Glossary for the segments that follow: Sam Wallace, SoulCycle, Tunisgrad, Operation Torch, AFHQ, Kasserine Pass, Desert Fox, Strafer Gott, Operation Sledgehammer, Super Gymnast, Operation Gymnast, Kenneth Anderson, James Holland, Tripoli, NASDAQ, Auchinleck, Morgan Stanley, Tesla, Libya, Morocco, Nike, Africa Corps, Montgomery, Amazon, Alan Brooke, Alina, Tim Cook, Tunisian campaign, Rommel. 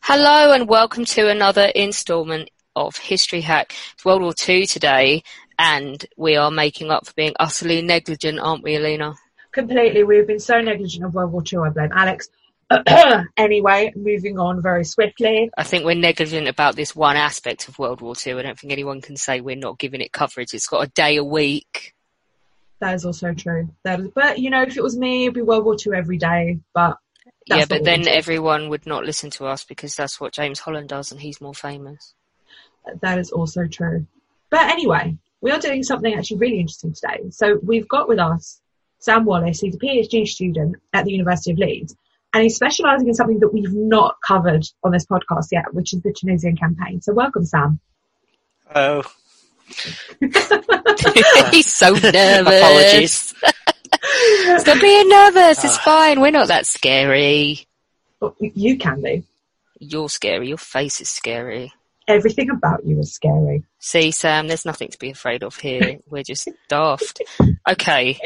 Hello and welcome to another installment of History Hack. It's World War II today, and we are making up for being utterly negligent, aren't we, Alina? Completely. We've been so negligent of World War II, I blame Alex. Anyway, moving on very swiftly. I think we're negligent about this one aspect of World War II. I don't think anyone can say we're not giving it coverage. It's got a day a week. That is also true. But, you know, if it was me, it'd be World War II every day. But yeah, but then everyone would not listen to us because that's what James Holland does and he's more famous. That is also true. But anyway, we are doing something actually really interesting today. So we've got with us Sam Wallace. He's a PhD student at the University of Leeds. And he's specialising in something that we've not covered on this podcast yet, which is the Tunisian campaign. So welcome, Sam. Hello. He's so nervous. Apologies. Stop being nervous. It's fine. We're not that scary. Well, you can be. You're scary. Your face is scary. Everything about you is scary. See, Sam, there's nothing to be afraid of here. We're just daft. Okay.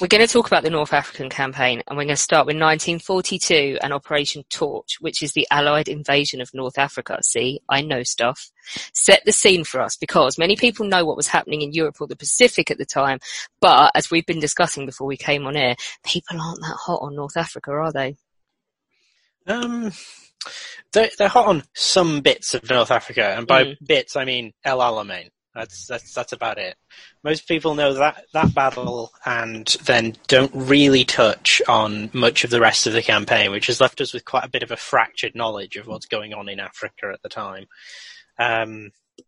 We're going to talk about the North African campaign, and we're going to start with 1942 and Operation Torch, which is the Allied invasion of North Africa. See, I know stuff. Set the scene for us, because many people know what was happening in Europe or the Pacific at the time, but as we've been discussing before we came on air, people aren't that hot on North Africa, are they? They're hot on some bits of North Africa, and by bits I mean El Alamein. That's about it. Most people know that battle and then don't really touch on much of the rest of the campaign, which has left us with quite a bit of a fractured knowledge of what's going on in Africa at the time.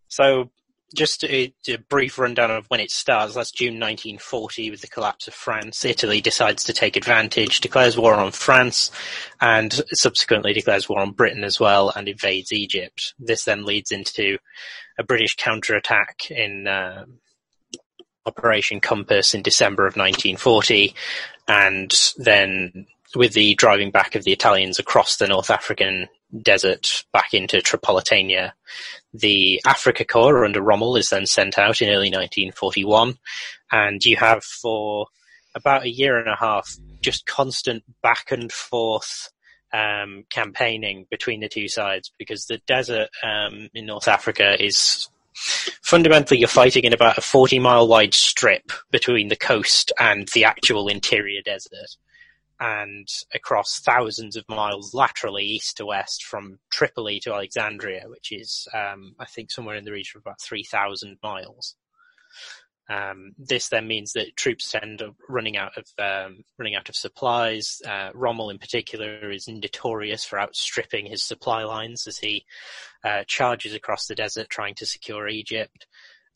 So just a brief rundown of when it starts. That's June 1940 with the collapse of France. Italy decides to take advantage, declares war on France, and subsequently declares war on Britain as well and invades Egypt. This then leads into a British counterattack in Operation Compass in December of 1940, and then with the driving back of the Italians across the North African desert back into Tripolitania. The Africa Corps under Rommel is then sent out in early 1941, and you have for about a year and a half just constant back and forth campaigning between the two sides, because the desert in North Africa is fundamentally you're fighting in about a 40-mile wide strip between the coast and the actual interior desert, and across thousands of miles laterally east to west from Tripoli to Alexandria, which is, I think, somewhere in the region of about 3,000 miles. This then means that troops end up running out of supplies. Rommel, in particular, is notorious for outstripping his supply lines as he charges across the desert trying to secure Egypt.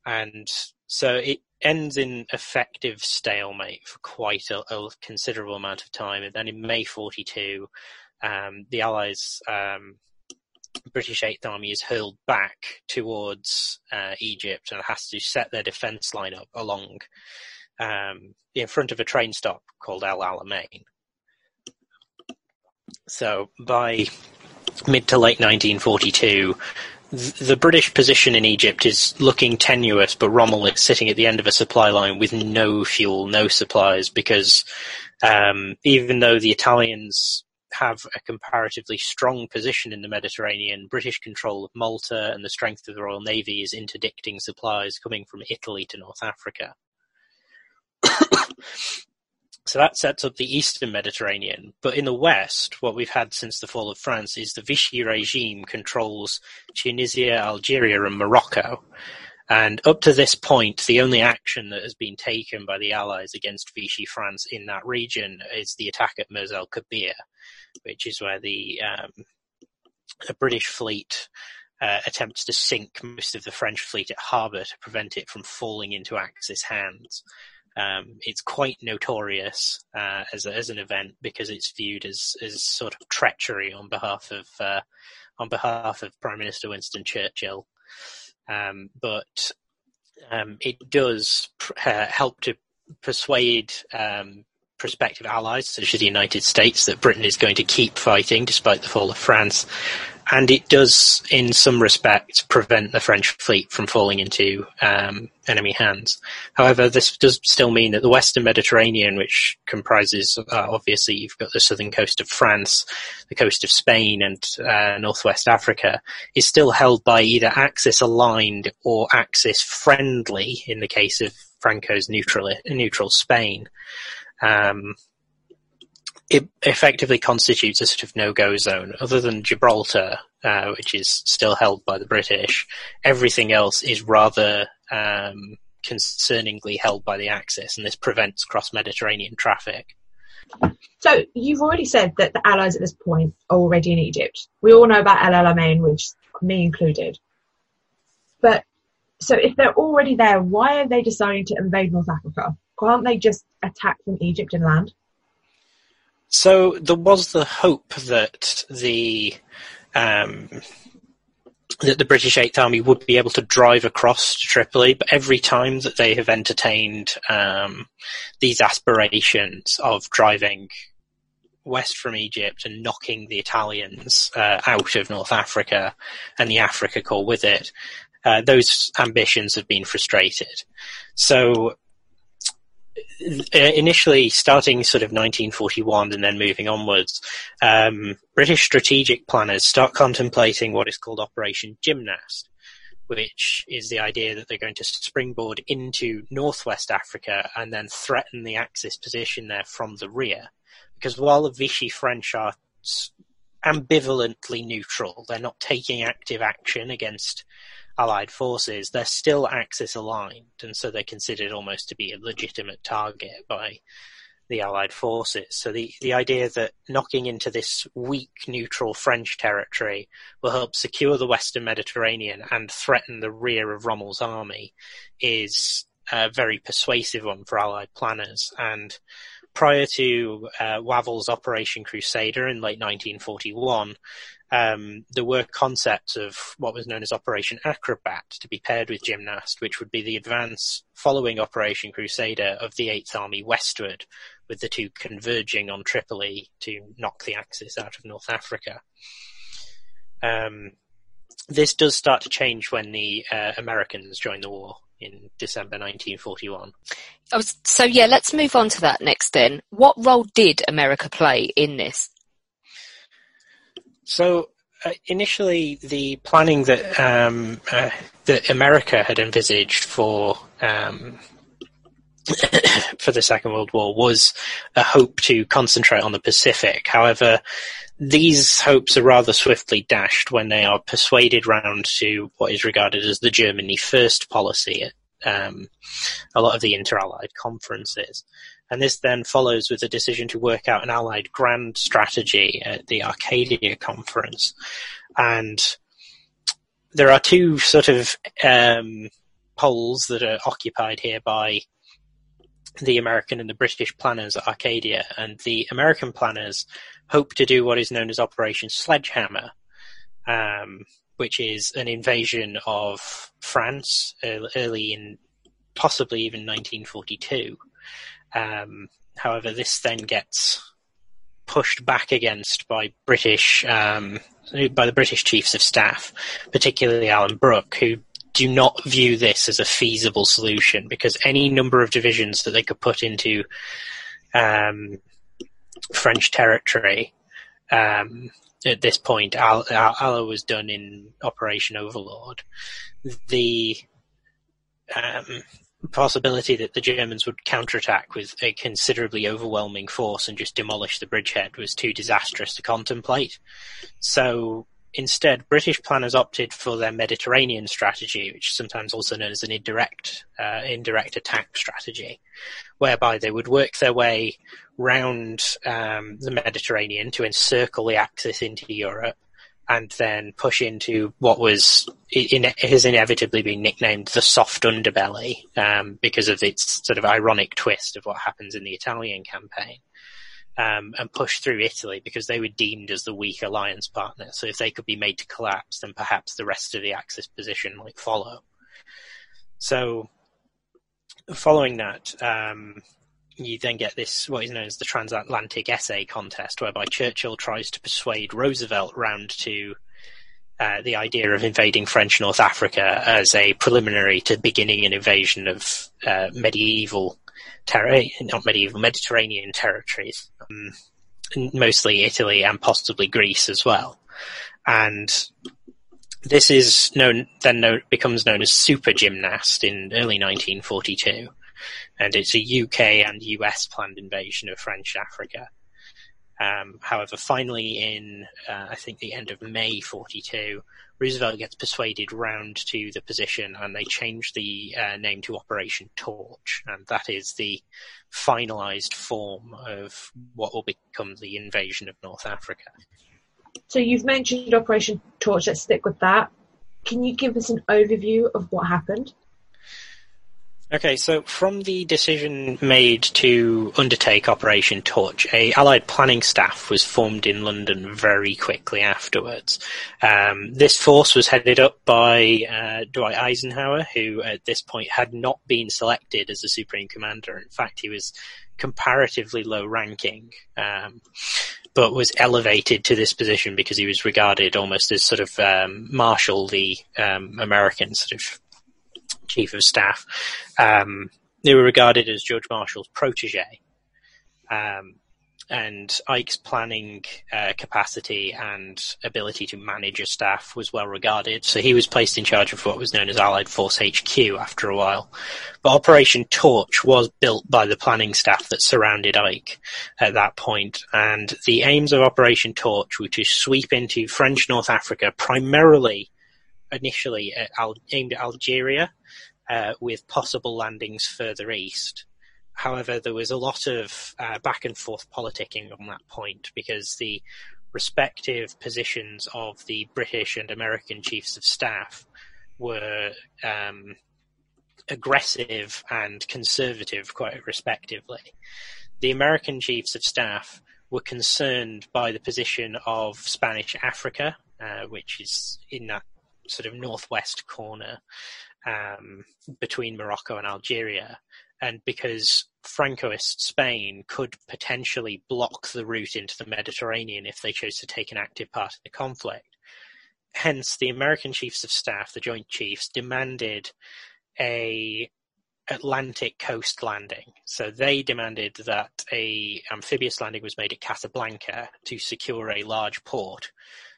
And so it ends in effective stalemate for quite a considerable amount of time. And then in May 1942, the Allies, British 8th Army is hurled back towards Egypt and has to set their defence line up along in front of a train stop called El Alamein. So by mid to late 1942, the British position in Egypt is looking tenuous, but Rommel is sitting at the end of a supply line with no fuel, no supplies, because even though the Italians have a comparatively strong position in the Mediterranean, British control of Malta and the strength of the Royal Navy is interdicting supplies coming from Italy to North Africa. So that sets up the Eastern Mediterranean. But in the West, what we've had since the fall of France is the Vichy regime controls Tunisia, Algeria, and Morocco. And up to this point, the only action that has been taken by the Allies against Vichy France in that region is the attack at Mers El Kabir, which is where the British fleet attempts to sink most of the French fleet at harbour to prevent it from falling into Axis hands. It's quite notorious as an event because it's viewed as sort of treachery on behalf of Prime Minister Winston Churchill. But it does help to persuade prospective allies, such as the United States, that Britain is going to keep fighting despite the fall of France. And it does, in some respects, prevent the French fleet from falling into enemy hands. However, this does still mean that the Western Mediterranean, which comprises, obviously, you've got the southern coast of France, the coast of Spain, and northwest Africa, is still held by either Axis-aligned or Axis-friendly, in the case of Franco's neutral Spain. It effectively constitutes a sort of no-go zone. Other than Gibraltar, which is still held by the British, everything else is rather concerningly held by the Axis, and this prevents cross-Mediterranean traffic. So you've already said that the Allies at this point are already in Egypt. We all know about El Alamein, which me included. But so if they're already there, why are they deciding to invade North Africa? Can't they just attack from Egypt and land? So there was the hope that the British Eighth Army would be able to drive across to Tripoli, but every time that they have entertained these aspirations of driving west from Egypt and knocking the Italians out of North Africa and the Afrika Korps with it, those ambitions have been frustrated. So initially, starting sort of 1941 and then moving onwards, British strategic planners start contemplating what is called Operation Gymnast, which is the idea that they're going to springboard into northwest Africa and then threaten the Axis position there from the rear. Because while the Vichy French are ambivalently neutral, they're not taking active action against Allied forces, they're still Axis-aligned, and so they're considered almost to be a legitimate target by the Allied forces. So the idea that knocking into this weak, neutral French territory will help secure the Western Mediterranean and threaten the rear of Rommel's army is a very persuasive one for Allied planners. And prior to Wavell's Operation Crusader in late 1941, there were concepts of what was known as Operation Acrobat to be paired with Gymnast, which would be the advance following Operation Crusader of the Eighth Army westward, with the two converging on Tripoli to knock the Axis out of North Africa. This does start to change when the Americans join the war in December 1941. So yeah, let's move on to that next then. What role did America play in this? So initially, the planning that that America had envisaged for the Second World War was a hope to concentrate on the Pacific. However, these hopes are rather swiftly dashed when they are persuaded round to what is regarded as the Germany First policy at a lot of the inter-Allied conferences. And this then follows with a decision to work out an Allied grand strategy at the Arcadia conference. And there are two sort of poles that are occupied here by the American and the British planners at Arcadia. And the American planners hope to do what is known as Operation Sledgehammer, which is an invasion of France early in possibly even 1942. However, this then gets pushed back against by the British chiefs of staff, particularly Alan Brooke, who do not view this as a feasible solution because any number of divisions that they could put into French territory at this point, Allah was done in Operation Overlord. The possibility that the Germans would counterattack with a considerably overwhelming force and just demolish the bridgehead was too disastrous to contemplate. So instead, British planners opted for their Mediterranean strategy, which is sometimes also known as an indirect attack strategy, whereby they would work their way round the Mediterranean to encircle the Axis into Europe, and then push into what was has inevitably been nicknamed the soft underbelly, because of its sort of ironic twist of what happens in the Italian campaign, and push through Italy, because they were deemed as the weak alliance partner. So if they could be made to collapse, then perhaps the rest of the Axis position might follow. So following that, you then get this, what is known as the transatlantic essay contest, whereby Churchill tries to persuade Roosevelt round to the idea of invading French North Africa as a preliminary to beginning an invasion of Mediterranean territories, mostly Italy and possibly Greece as well. And this is becomes known as Super Gymnast in early 1942. And it's a UK and US planned invasion of French Africa. However, finally in, I think, the end of May 42, Roosevelt gets persuaded round to the position, and they change the name to Operation Torch. And that is the finalized form of what will become the invasion of North Africa. So you've mentioned Operation Torch. Let's stick with that. Can you give us an overview of what happened? Okay, so from the decision made to undertake Operation Torch, a Allied planning staff was formed in London very quickly afterwards. This force was headed up by Dwight Eisenhower, who at this point had not been selected as the Supreme Commander. In fact, he was comparatively low ranking, but was elevated to this position because he was regarded almost as sort of Marshall, the American sort of Chief of Staff. They were regarded as George Marshall's protege, and Ike's planning capacity and ability to manage a staff was well regarded, so he was placed in charge of what was known as Allied Force HQ after a while. But Operation Torch was built by the planning staff that surrounded Ike at that point, and the aims of Operation Torch were to sweep into French North Africa, primarily initially aimed at Algeria, with possible landings further east. However, there was a lot of back and forth politicking on that point, because the respective positions of the British and American chiefs of staff were aggressive and conservative, quite respectively. The American chiefs of staff were concerned by the position of Spanish Africa, which is in that sort of northwest corner between Morocco and Algeria, and because Francoist Spain could potentially block the route into the Mediterranean if they chose to take an active part in the conflict. Hence, the American chiefs of staff, the Joint Chiefs, demanded a Atlantic coast landing. So they demanded that a amphibious landing was made at Casablanca to secure a large port,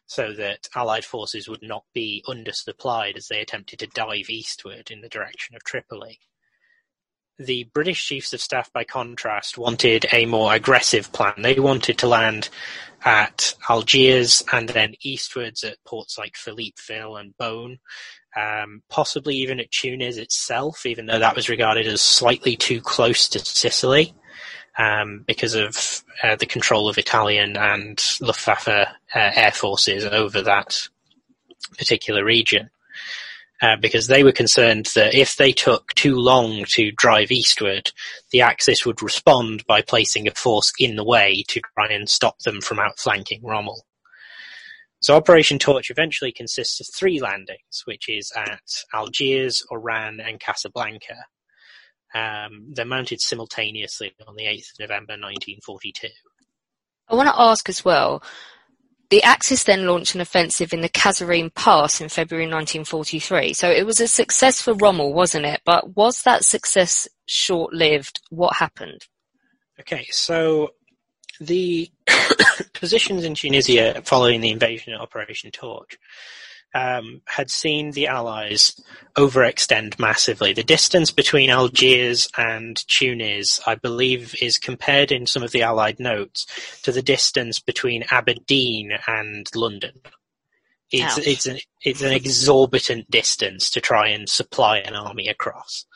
so that Allied forces would not be undersupplied as they attempted to dive eastward in the direction of Tripoli. The British chiefs of staff, by contrast, wanted a more aggressive plan. They wanted to land at Algiers and then eastwards at ports like Philippeville and Beaune, possibly even at Tunis itself, even though that was regarded as slightly too close to Sicily, because of the control of Italian and Luftwaffe air forces over that particular region, because they were concerned that if they took too long to drive eastward, the Axis would respond by placing a force in the way to try and stop them from outflanking Rommel. So Operation Torch eventually consists of three landings, which is at Algiers, Oran, and Casablanca. They're mounted simultaneously on the 8th of November 1942. I want to ask as well, the Axis then launched an offensive in the Kasserine Pass in February 1943. So it was a success for Rommel, wasn't it? But was that success short-lived? What happened? Okay, so the positions in Tunisia following the invasion of Operation Torch had seen the Allies overextend massively. The distance between Algiers and Tunis, I believe, is compared in some of the Allied notes to the distance between Aberdeen and London. It's an exorbitant distance to try and supply an army across.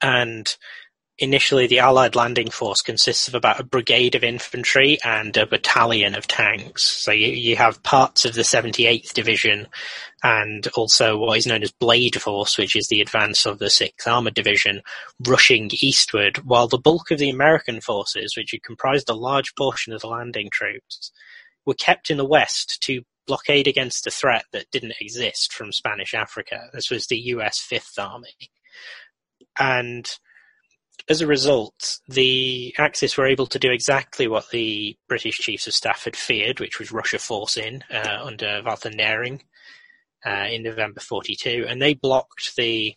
And initially, the Allied landing force consists of about a brigade of infantry and a battalion of tanks. So you have parts of the 78th Division and also what is known as Blade Force, which is the advance of the 6th Armoured Division, rushing eastward, while the bulk of the American forces, which had comprised a large portion of the landing troops, were kept in the west to blockade against a threat that didn't exist from Spanish Africa. This was the US 5th Army. And as a result, the Axis were able to do exactly what the British Chiefs of Staff had feared, which was rush a force in under Wallenhering in November 1942, and they blocked the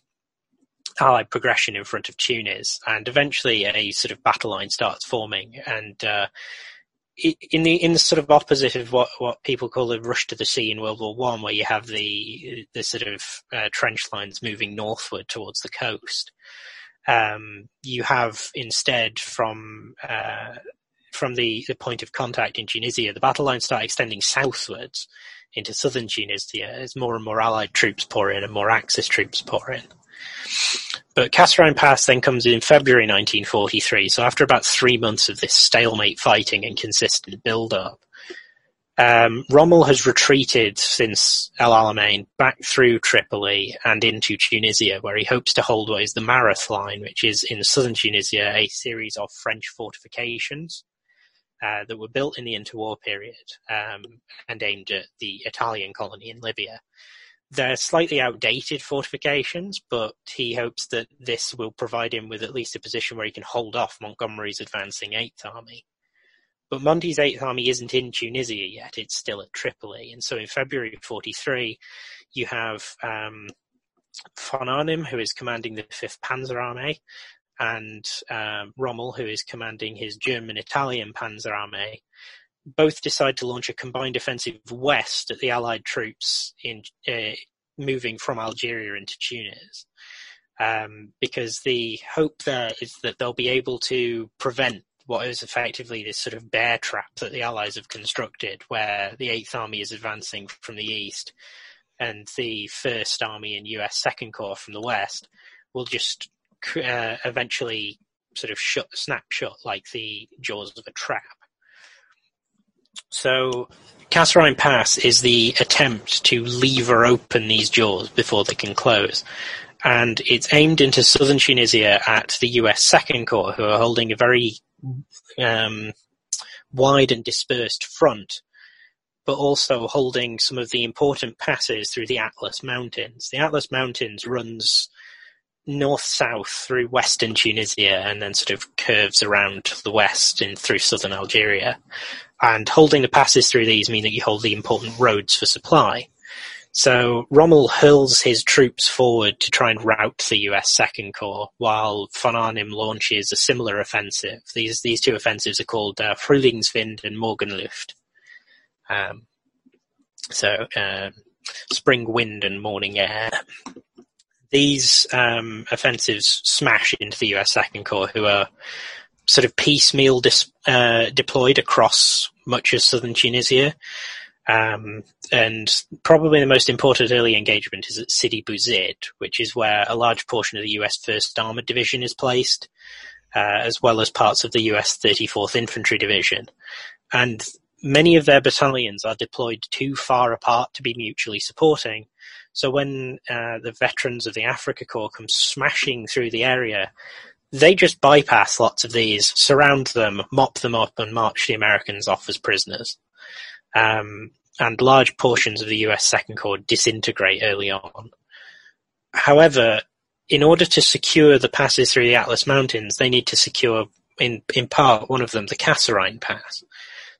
Allied progression in front of Tunis, and eventually a sort of battle line starts forming, and in the sort of opposite of what people call the rush to the sea in World War One, where you have the sort of trench lines moving northward towards the coast, you have instead from the point of contact in Tunisia, the battle lines start extending southwards into southern Tunisia as more and more Allied troops pour in and more Axis troops pour in. But Kasserine Pass then comes in February 1943, so after about 3 months of this stalemate fighting and consistent build-up, Rommel has retreated since El Alamein back through Tripoli and into Tunisia, where he hopes to hold what is the Marath Line, which is in southern Tunisia a series of French fortifications that were built in the interwar period and aimed at the Italian colony in Libya. They're slightly outdated fortifications, but he hopes that this will provide him with at least a position where he can hold off Montgomery's advancing 8th Army. But Monty's 8th Army isn't in Tunisia yet, it's still at Tripoli. And so in February 1943, you have von Arnim, who is commanding the 5th Panzer Army, and Rommel, who is commanding his German-Italian Panzer Army, both decide to launch a combined offensive west at the Allied troops in moving from Algeria into Tunis, because the hope there is that they'll be able to prevent what is effectively this sort of bear trap that the Allies have constructed, where the 8th Army is advancing from the east and the 1st Army and US 2nd Corps from the west will just eventually sort of snap shut like the jaws of a trap. So Kasserine Pass is the attempt to lever open these jaws before they can close. And it's aimed into southern Tunisia at the US 2nd Corps, who are holding a very wide and dispersed front, but also holding some of the important passes through the Atlas Mountains. The Atlas Mountains runs north-south through western Tunisia and then sort of curves around to the west and through southern Algeria. And holding the passes through these mean that you hold the important roads for supply. So Rommel hurls his troops forward to try and rout the US 2nd Corps, while von Arnim launches a similar offensive. These two offensives are called Frühlingswind and Morgenluft. Spring wind and morning air. These offensives smash into the US 2nd Corps, who are sort of piecemeal deployed across much of southern Tunisia. And probably the most important early engagement is at Sidi Bouzid, which is where a large portion of the US 1st Armoured Division is placed, as well as parts of the US 34th Infantry Division. And many of their battalions are deployed too far apart to be mutually supporting. So when the veterans of the Africa Corps come smashing through the area, they just bypass lots of these, surround them, mop them up, and march the Americans off as prisoners. And large portions of the US 2nd Corps disintegrate early on. However, in order to secure the passes through the Atlas Mountains, they need to secure, in part, one of them, the Kasserine Pass.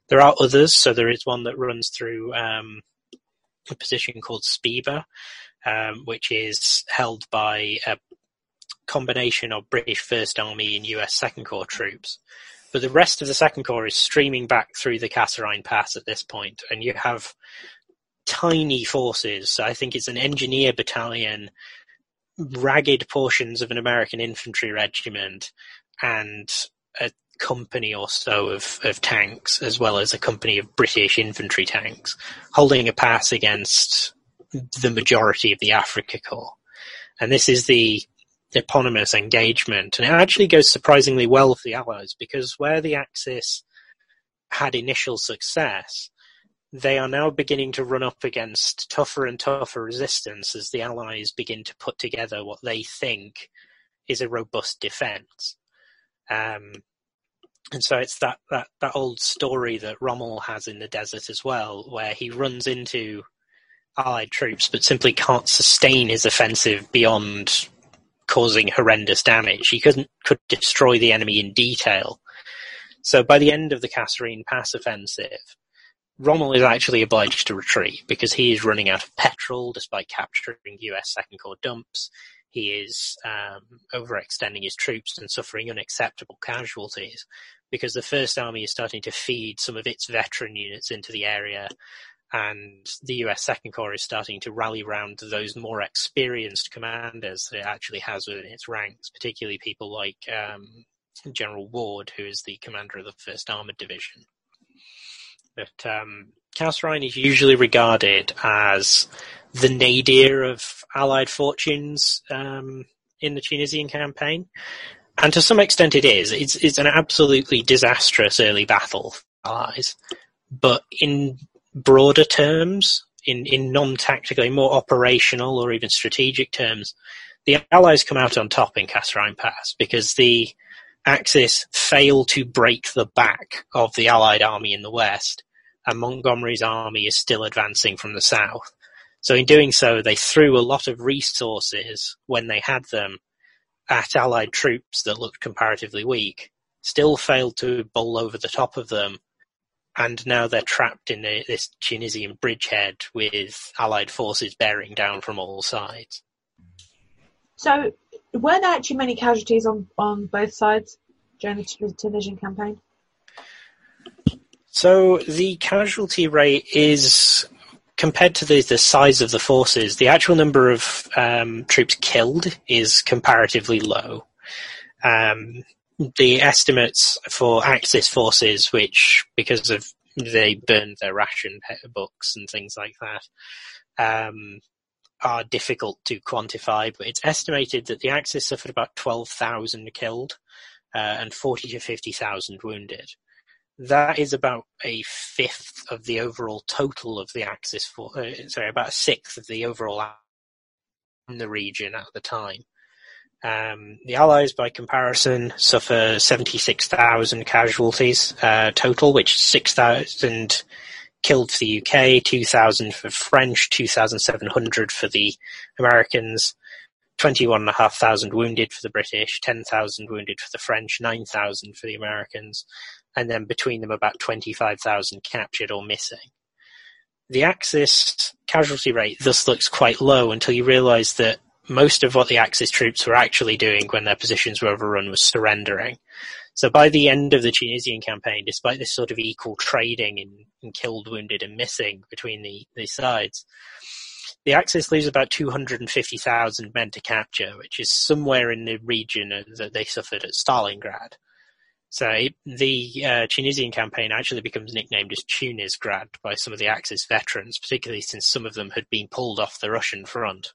There are others, so there is one that runs through a position called Spiba, which is held by a combination of British 1st Army and US 2nd Corps troops. But the rest of the 2nd Corps is streaming back through the Kasserine Pass at this point, and you have tiny forces. I think it's an engineer battalion, ragged portions of an American infantry regiment, and a company or so of tanks, as well as a company of British infantry tanks, holding a pass against the majority of the Afrika Korps. And this is the eponymous engagement. And it actually goes surprisingly well for the Allies, because where the Axis had initial success, they are now beginning to run up against tougher and tougher resistance as the Allies begin to put together what they think is a robust defence. And so it's that old story that Rommel has in the desert as well, where he runs into Allied troops but simply can't sustain his offensive beyond causing horrendous damage. He could destroy the enemy in detail. So by the end of the Kasserine Pass offensive, Rommel is actually obliged to retreat because he is running out of petrol despite capturing US 2nd Corps dumps. He is overextending his troops and suffering unacceptable casualties because the First Army is starting to feed some of its veteran units into the area, and the US 2nd Corps is starting to rally round those more experienced commanders that it actually has within its ranks, particularly people like General Ward, who is the commander of the 1st Armoured Division. But Kasserine is usually regarded as the nadir of Allied fortunes in the Tunisian campaign. And to some extent it is. It's an absolutely disastrous early battle for Allies. But in broader terms, in non-tactical, more operational or even strategic terms, the Allies come out on top in Kasserine Pass because the Axis fail to break the back of the Allied army in the west, and Montgomery's army is still advancing from the south. So in doing so, they threw a lot of resources, when they had them, at Allied troops that looked comparatively weak, still failed to bowl over the top of them, and now they're trapped in this Tunisian bridgehead with Allied forces bearing down from all sides. So were there actually many casualties on both sides during the Tunisian campaign? So the casualty rate is, compared to the size of the forces, the actual number of troops killed is comparatively low. The estimates for Axis forces, which, because of they burned their ration books and things like that, are difficult to quantify, but it's estimated that the Axis suffered about 12,000 killed and 40 to 50,000 wounded. That is about a fifth of the overall total of the Axis, about a sixth of the overall in the region at the time. The Allies, by comparison, suffer 76,000 casualties total, which is 6,000 killed for the UK, 2,000 for French, 2,700 for the Americans, 21,500 wounded for the British, 10,000 wounded for the French, 9,000 for the Americans, and then between them about 25,000 captured or missing. The Axis casualty rate thus looks quite low until you realise that most of what the Axis troops were actually doing when their positions were overrun was surrendering. So by the end of the Tunisian campaign, despite this sort of equal trading in killed, wounded and missing between the sides, the Axis lose about 250,000 men to capture, which is somewhere in the region that they suffered at Stalingrad. So the Tunisian campaign actually becomes nicknamed as Tunisgrad by some of the Axis veterans, particularly since some of them had been pulled off the Russian front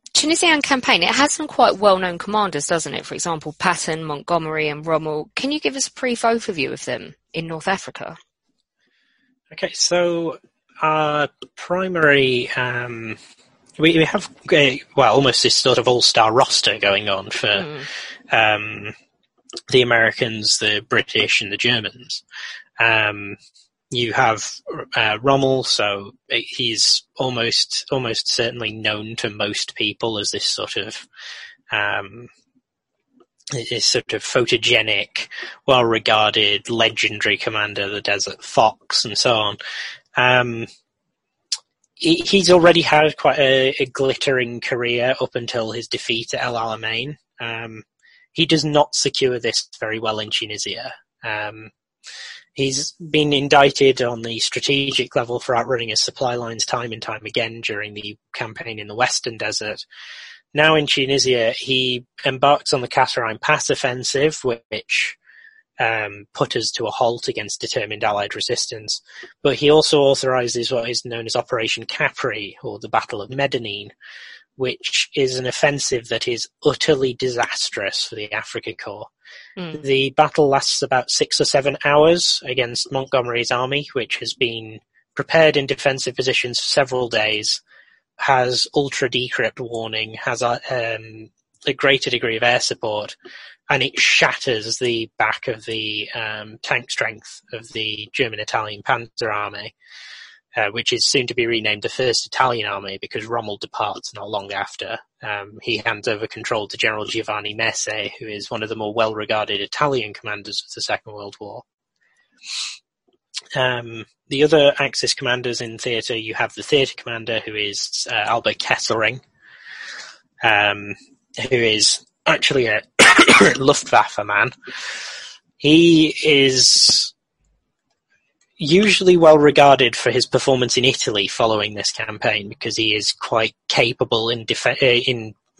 Tunisian campaign, it has some quite well-known commanders, doesn't it? For example, Patton, Montgomery and Rommel. Can you give us a brief overview of them in North Africa? Okay, so our primary... We have, almost this sort of all-star roster going on for the Americans, the British and the Germans. You have Rommel, so he's almost certainly known to most people as this sort of photogenic, well-regarded, legendary commander of the Desert Fox and so on. He's already had quite a glittering career up until his defeat at El Alamein. He does not secure this very well in Tunisia. He's been indicted on the strategic level for outrunning his supply lines time and time again during the campaign in the Western Desert. Now in Tunisia, he embarked on the Kasserine Pass offensive, which put us to a halt against determined Allied resistance. But he also authorises what is known as Operation Capri, or the Battle of Medellin, which is an offensive that is utterly disastrous for the Africa Corps. The battle lasts about 6 or 7 hours against Montgomery's army, which has been prepared in defensive positions for several days, has ultra-decrypt warning, has a greater degree of air support, and it shatters the back of the tank strength of the German-Italian Panzer Army, which is soon to be renamed the First Italian Army because Rommel departs not long after. He hands over control to General Giovanni Messe, who is one of the more well-regarded Italian commanders of the Second World War. The other Axis commanders in theatre, you have the theatre commander, who is Albert Kesselring, who is actually a Luftwaffe man. He is usually well regarded for his performance in Italy following this campaign because he is quite capable in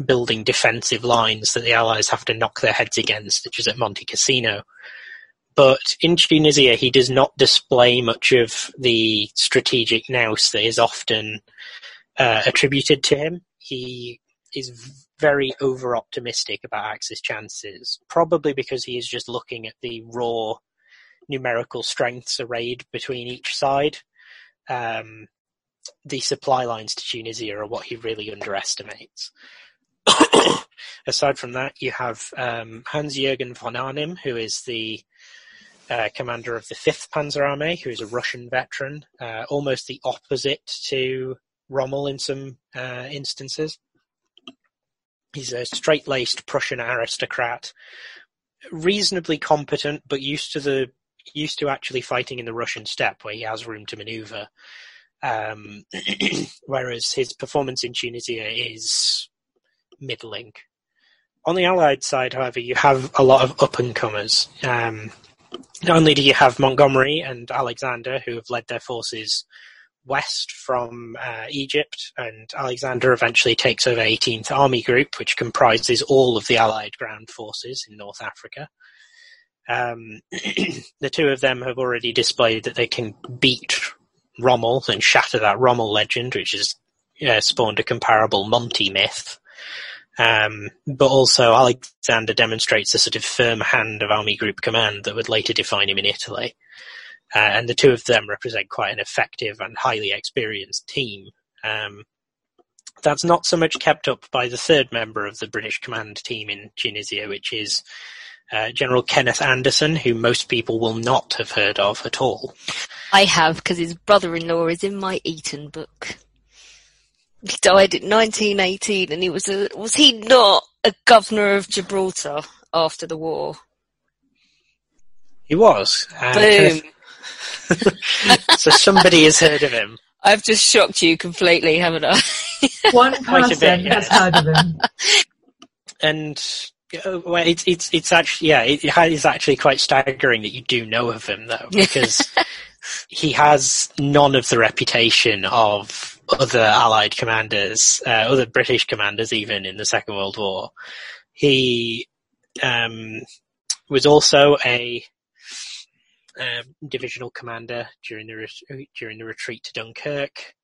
building defensive lines that the Allies have to knock their heads against, such as at Monte Cassino. But in Tunisia, he does not display much of the strategic nous that is often attributed to him. He is very over-optimistic about Axis chances, probably because he is just looking at the raw numerical strengths arrayed between each side. The supply lines to Tunisia are what he really underestimates. Aside from that, you have Hans-Jürgen von Arnim, who is the commander of the 5th Panzer Army, who is a Russian veteran, almost the opposite to Rommel in some instances. He's a straight-laced Prussian aristocrat, reasonably competent, but used to actually fighting in the Russian steppe, where he has room to manoeuvre. Whereas his performance in Tunisia is middling. On the Allied side, however, you have a lot of up-and-comers. Not only do you have Montgomery and Alexander, who have led their forces west from Egypt, and Alexander eventually takes over 18th Army Group, which comprises all of the Allied ground forces in North Africa. The two of them have already displayed that they can beat Rommel and shatter that Rommel legend, which has spawned a comparable Monty myth. But also Alexander demonstrates a sort of firm hand of Army Group command that would later define him in Italy. And the two of them represent quite an effective and highly experienced team. That's not so much kept up by the third member of the British command team in Tunisia, which is General Kenneth Anderson, who most people will not have heard of at all. I have, because his brother-in-law is in my Eton book. He died in 1918, and he was he not a governor of Gibraltar after the war? He was. Boom. So somebody has heard of him. I've just shocked you completely, haven't I? One person has heard of him. And Well, it's actually, yeah, it's actually quite staggering that you do know of him, though, because he has none of the reputation of other Allied commanders, other British commanders, even in the Second World War. He was also a divisional commander during the retreat to Dunkirk.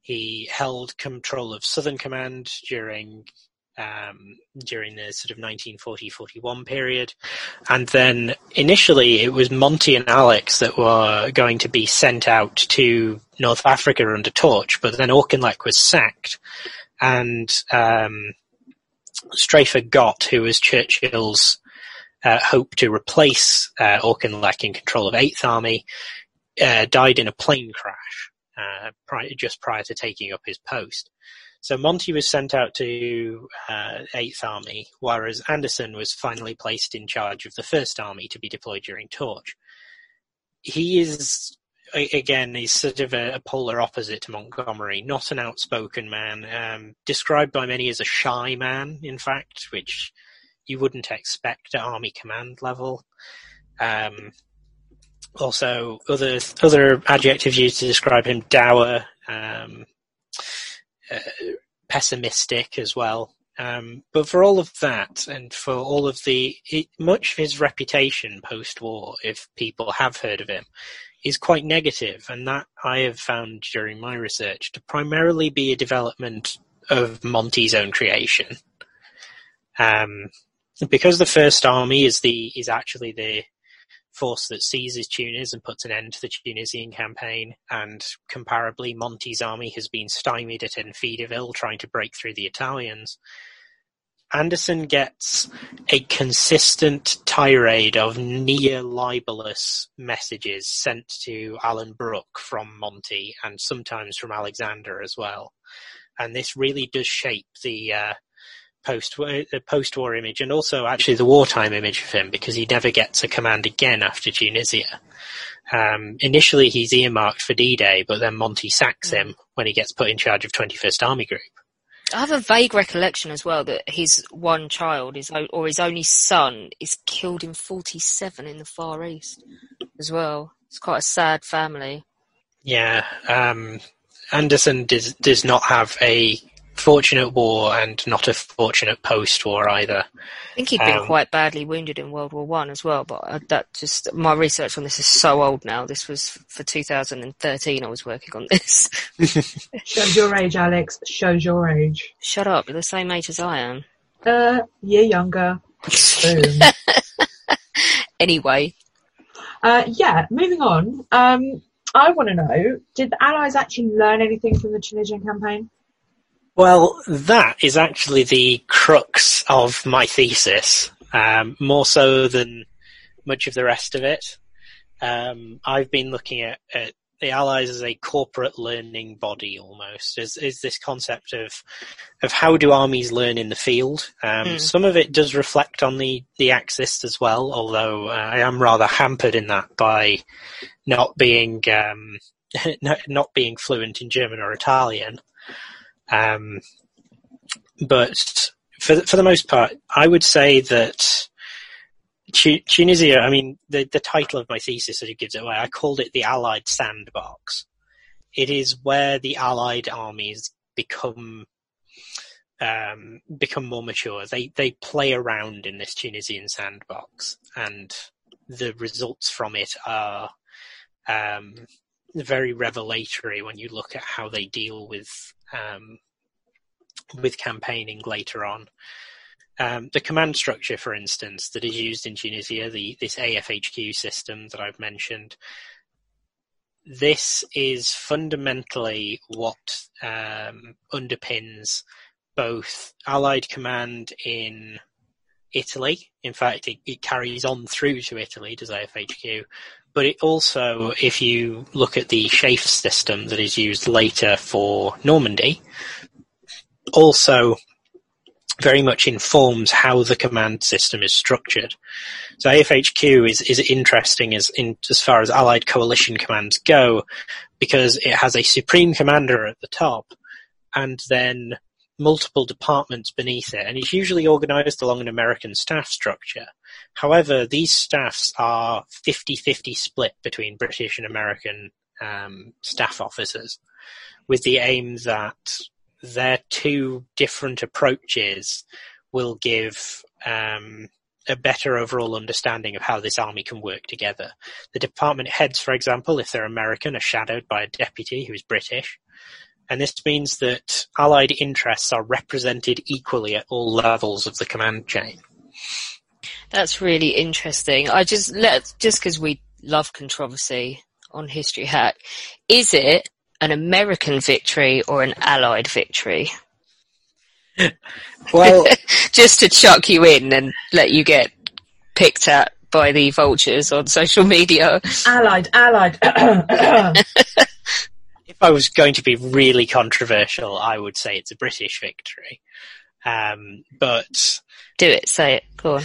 He held control of Southern Command during the sort of 1940-41 period. And then initially it was Monty and Alex that were going to be sent out to North Africa under Torch, but then Auchinleck was sacked, and Strafer Gott, who was Churchill's hope to replace Auchinleck in control of 8th Army, died in a plane crash just prior to taking up his post. So Monty was sent out to 8th Army, whereas Anderson was finally placed in charge of the 1st Army to be deployed during Torch. He is, again, he's sort of a polar opposite to Montgomery, not an outspoken man, described by many as a shy man, in fact, which you wouldn't expect at Army command level. Also, other adjectives used to describe him: dour, pessimistic as well, but for all of that, and for all of much of his reputation post-war, if people have heard of him, is quite negative, and that I have found during my research to primarily be a development of Monty's own creation, because the First Army is actually the force that seizes Tunis and puts an end to the Tunisian campaign, and comparably Monty's army has been stymied at Enfidaville trying to break through the Italians. Anderson gets a consistent tirade of near-libelous messages sent to Alan Brooke from Monty, and sometimes from Alexander as well, and this really does shape the post-war image, and also actually the wartime image of him, because he never gets a command again after Tunisia. Initially he's earmarked for D-Day, but then Monty sacks him when he gets put in charge of 21st Army Group. I have a vague recollection as well that his one child, his only son, is killed in 1947 in the Far East as well. It's quite a sad family. Yeah, Anderson does not have a fortunate war, and not a fortunate post-war either. I think he'd been quite badly wounded in World War I as well, but my research on this is so old now. This was for 2013 I was working on this. Shows your age, Alex. Shows your age. Shut up, you're the same age as I am. Year younger. Boom. Anyway. Moving on. I want to know, did the Allies actually learn anything from the Tunisian campaign? Well, that is actually the crux of my thesis, more so than much of the rest of it. I've been looking at the Allies as a corporate learning body, almost, is this concept of how do armies learn in the field. Some of it does reflect on the Axis as well, although I am rather hampered in that by not being fluent in German or Italian. But for the most part, I would say that Tunisia, I mean, the title of my thesis sort of gives it away. I called it the Allied Sandbox. It is where the Allied armies become more mature. They play around in this Tunisian sandbox, and the results from it are very revelatory when you look at how they deal with campaigning later on. The command structure, for instance, that is used in Tunisia, this AFHQ system that I've mentioned, this is fundamentally what underpins both Allied command in Italy. In fact, it carries on through to Italy, does AFHQ, but it also, if you look at the Chafe system that is used later for Normandy, also very much informs how the command system is structured. So AFHQ is interesting as far as Allied coalition commands go, because it has a supreme commander at the top, and then multiple departments beneath it, and it's usually organized along an American staff structure. However, these staffs are 50-50 split between British and American staff officers, with the aim that their two different approaches will give a better overall understanding of how this army can work together. The department heads, for example, if they're American, are shadowed by a deputy who's British. And this means that Allied interests are represented equally at all levels of the command chain. That's really interesting. Just because we love controversy on History Hack, is it an American victory or an Allied victory? Well, just to chuck you in and let you get picked at by the vultures on social media. Allied. If I was going to be really controversial, I would say it's a British victory. But do it, say it, go on.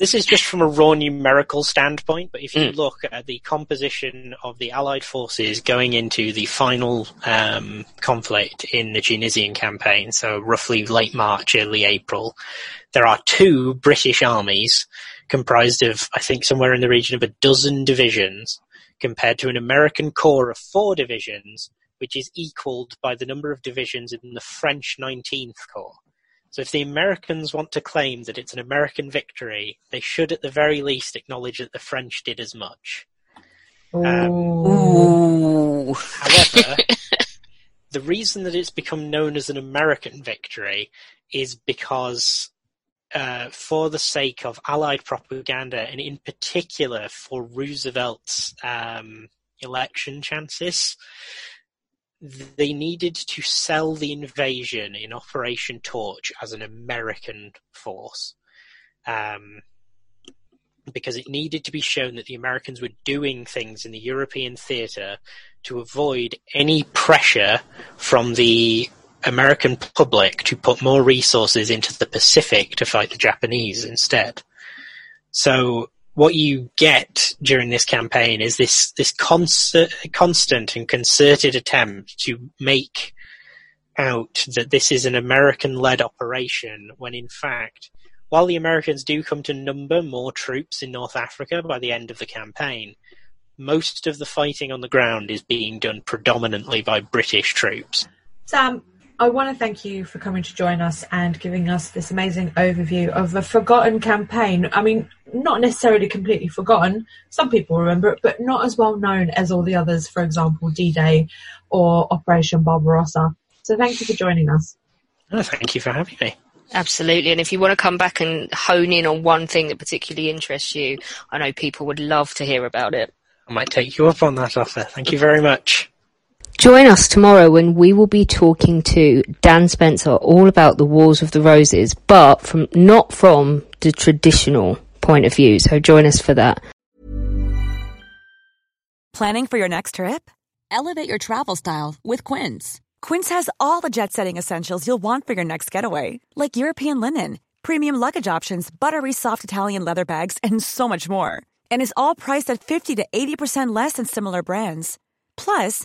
This is just from a raw numerical standpoint, but if you look at the composition of the Allied forces going into the final conflict in the Tunisian campaign, so roughly late March, early April, there are two British armies comprised of, I think, somewhere in the region of a dozen divisions compared to an American corps of 4 divisions, which is equaled by the number of divisions in the French 19th Corps. So if the Americans want to claim that it's an American victory, they should at the very least acknowledge that the French did as much. However, the reason that it's become known as an American victory is because for the sake of Allied propaganda, and in particular for Roosevelt's election chances, they needed to sell the invasion in Operation Torch as an American force, because it needed to be shown that the Americans were doing things in the European theatre to avoid any pressure from the American public to put more resources into the Pacific to fight the Japanese instead. So what you get during this campaign is this constant and concerted attempt to make out that this is an American-led operation, when in fact, while the Americans do come to number more troops in North Africa by the end of the campaign, most of the fighting on the ground is being done predominantly by British troops. Sam, I want to thank you for coming to join us and giving us this amazing overview of a forgotten campaign. I mean, not necessarily completely forgotten. Some people remember it, but not as well known as all the others, for example, D-Day or Operation Barbarossa. So thank you for joining us. Oh, thank you for having me. Absolutely. And if you want to come back and hone in on one thing that particularly interests you, I know people would love to hear about it. I might take you up on that offer. Thank you very much. Join us tomorrow when we will be talking to Dan Spencer all about the Wars of the Roses, but not from the traditional point of view. So join us for that. Planning for your next trip? Elevate your travel style with Quince. Quince has all the jet-setting essentials you'll want for your next getaway, like European linen, premium luggage options, buttery soft Italian leather bags, and so much more. And is all priced at 50 to 80% less than similar brands. Plus,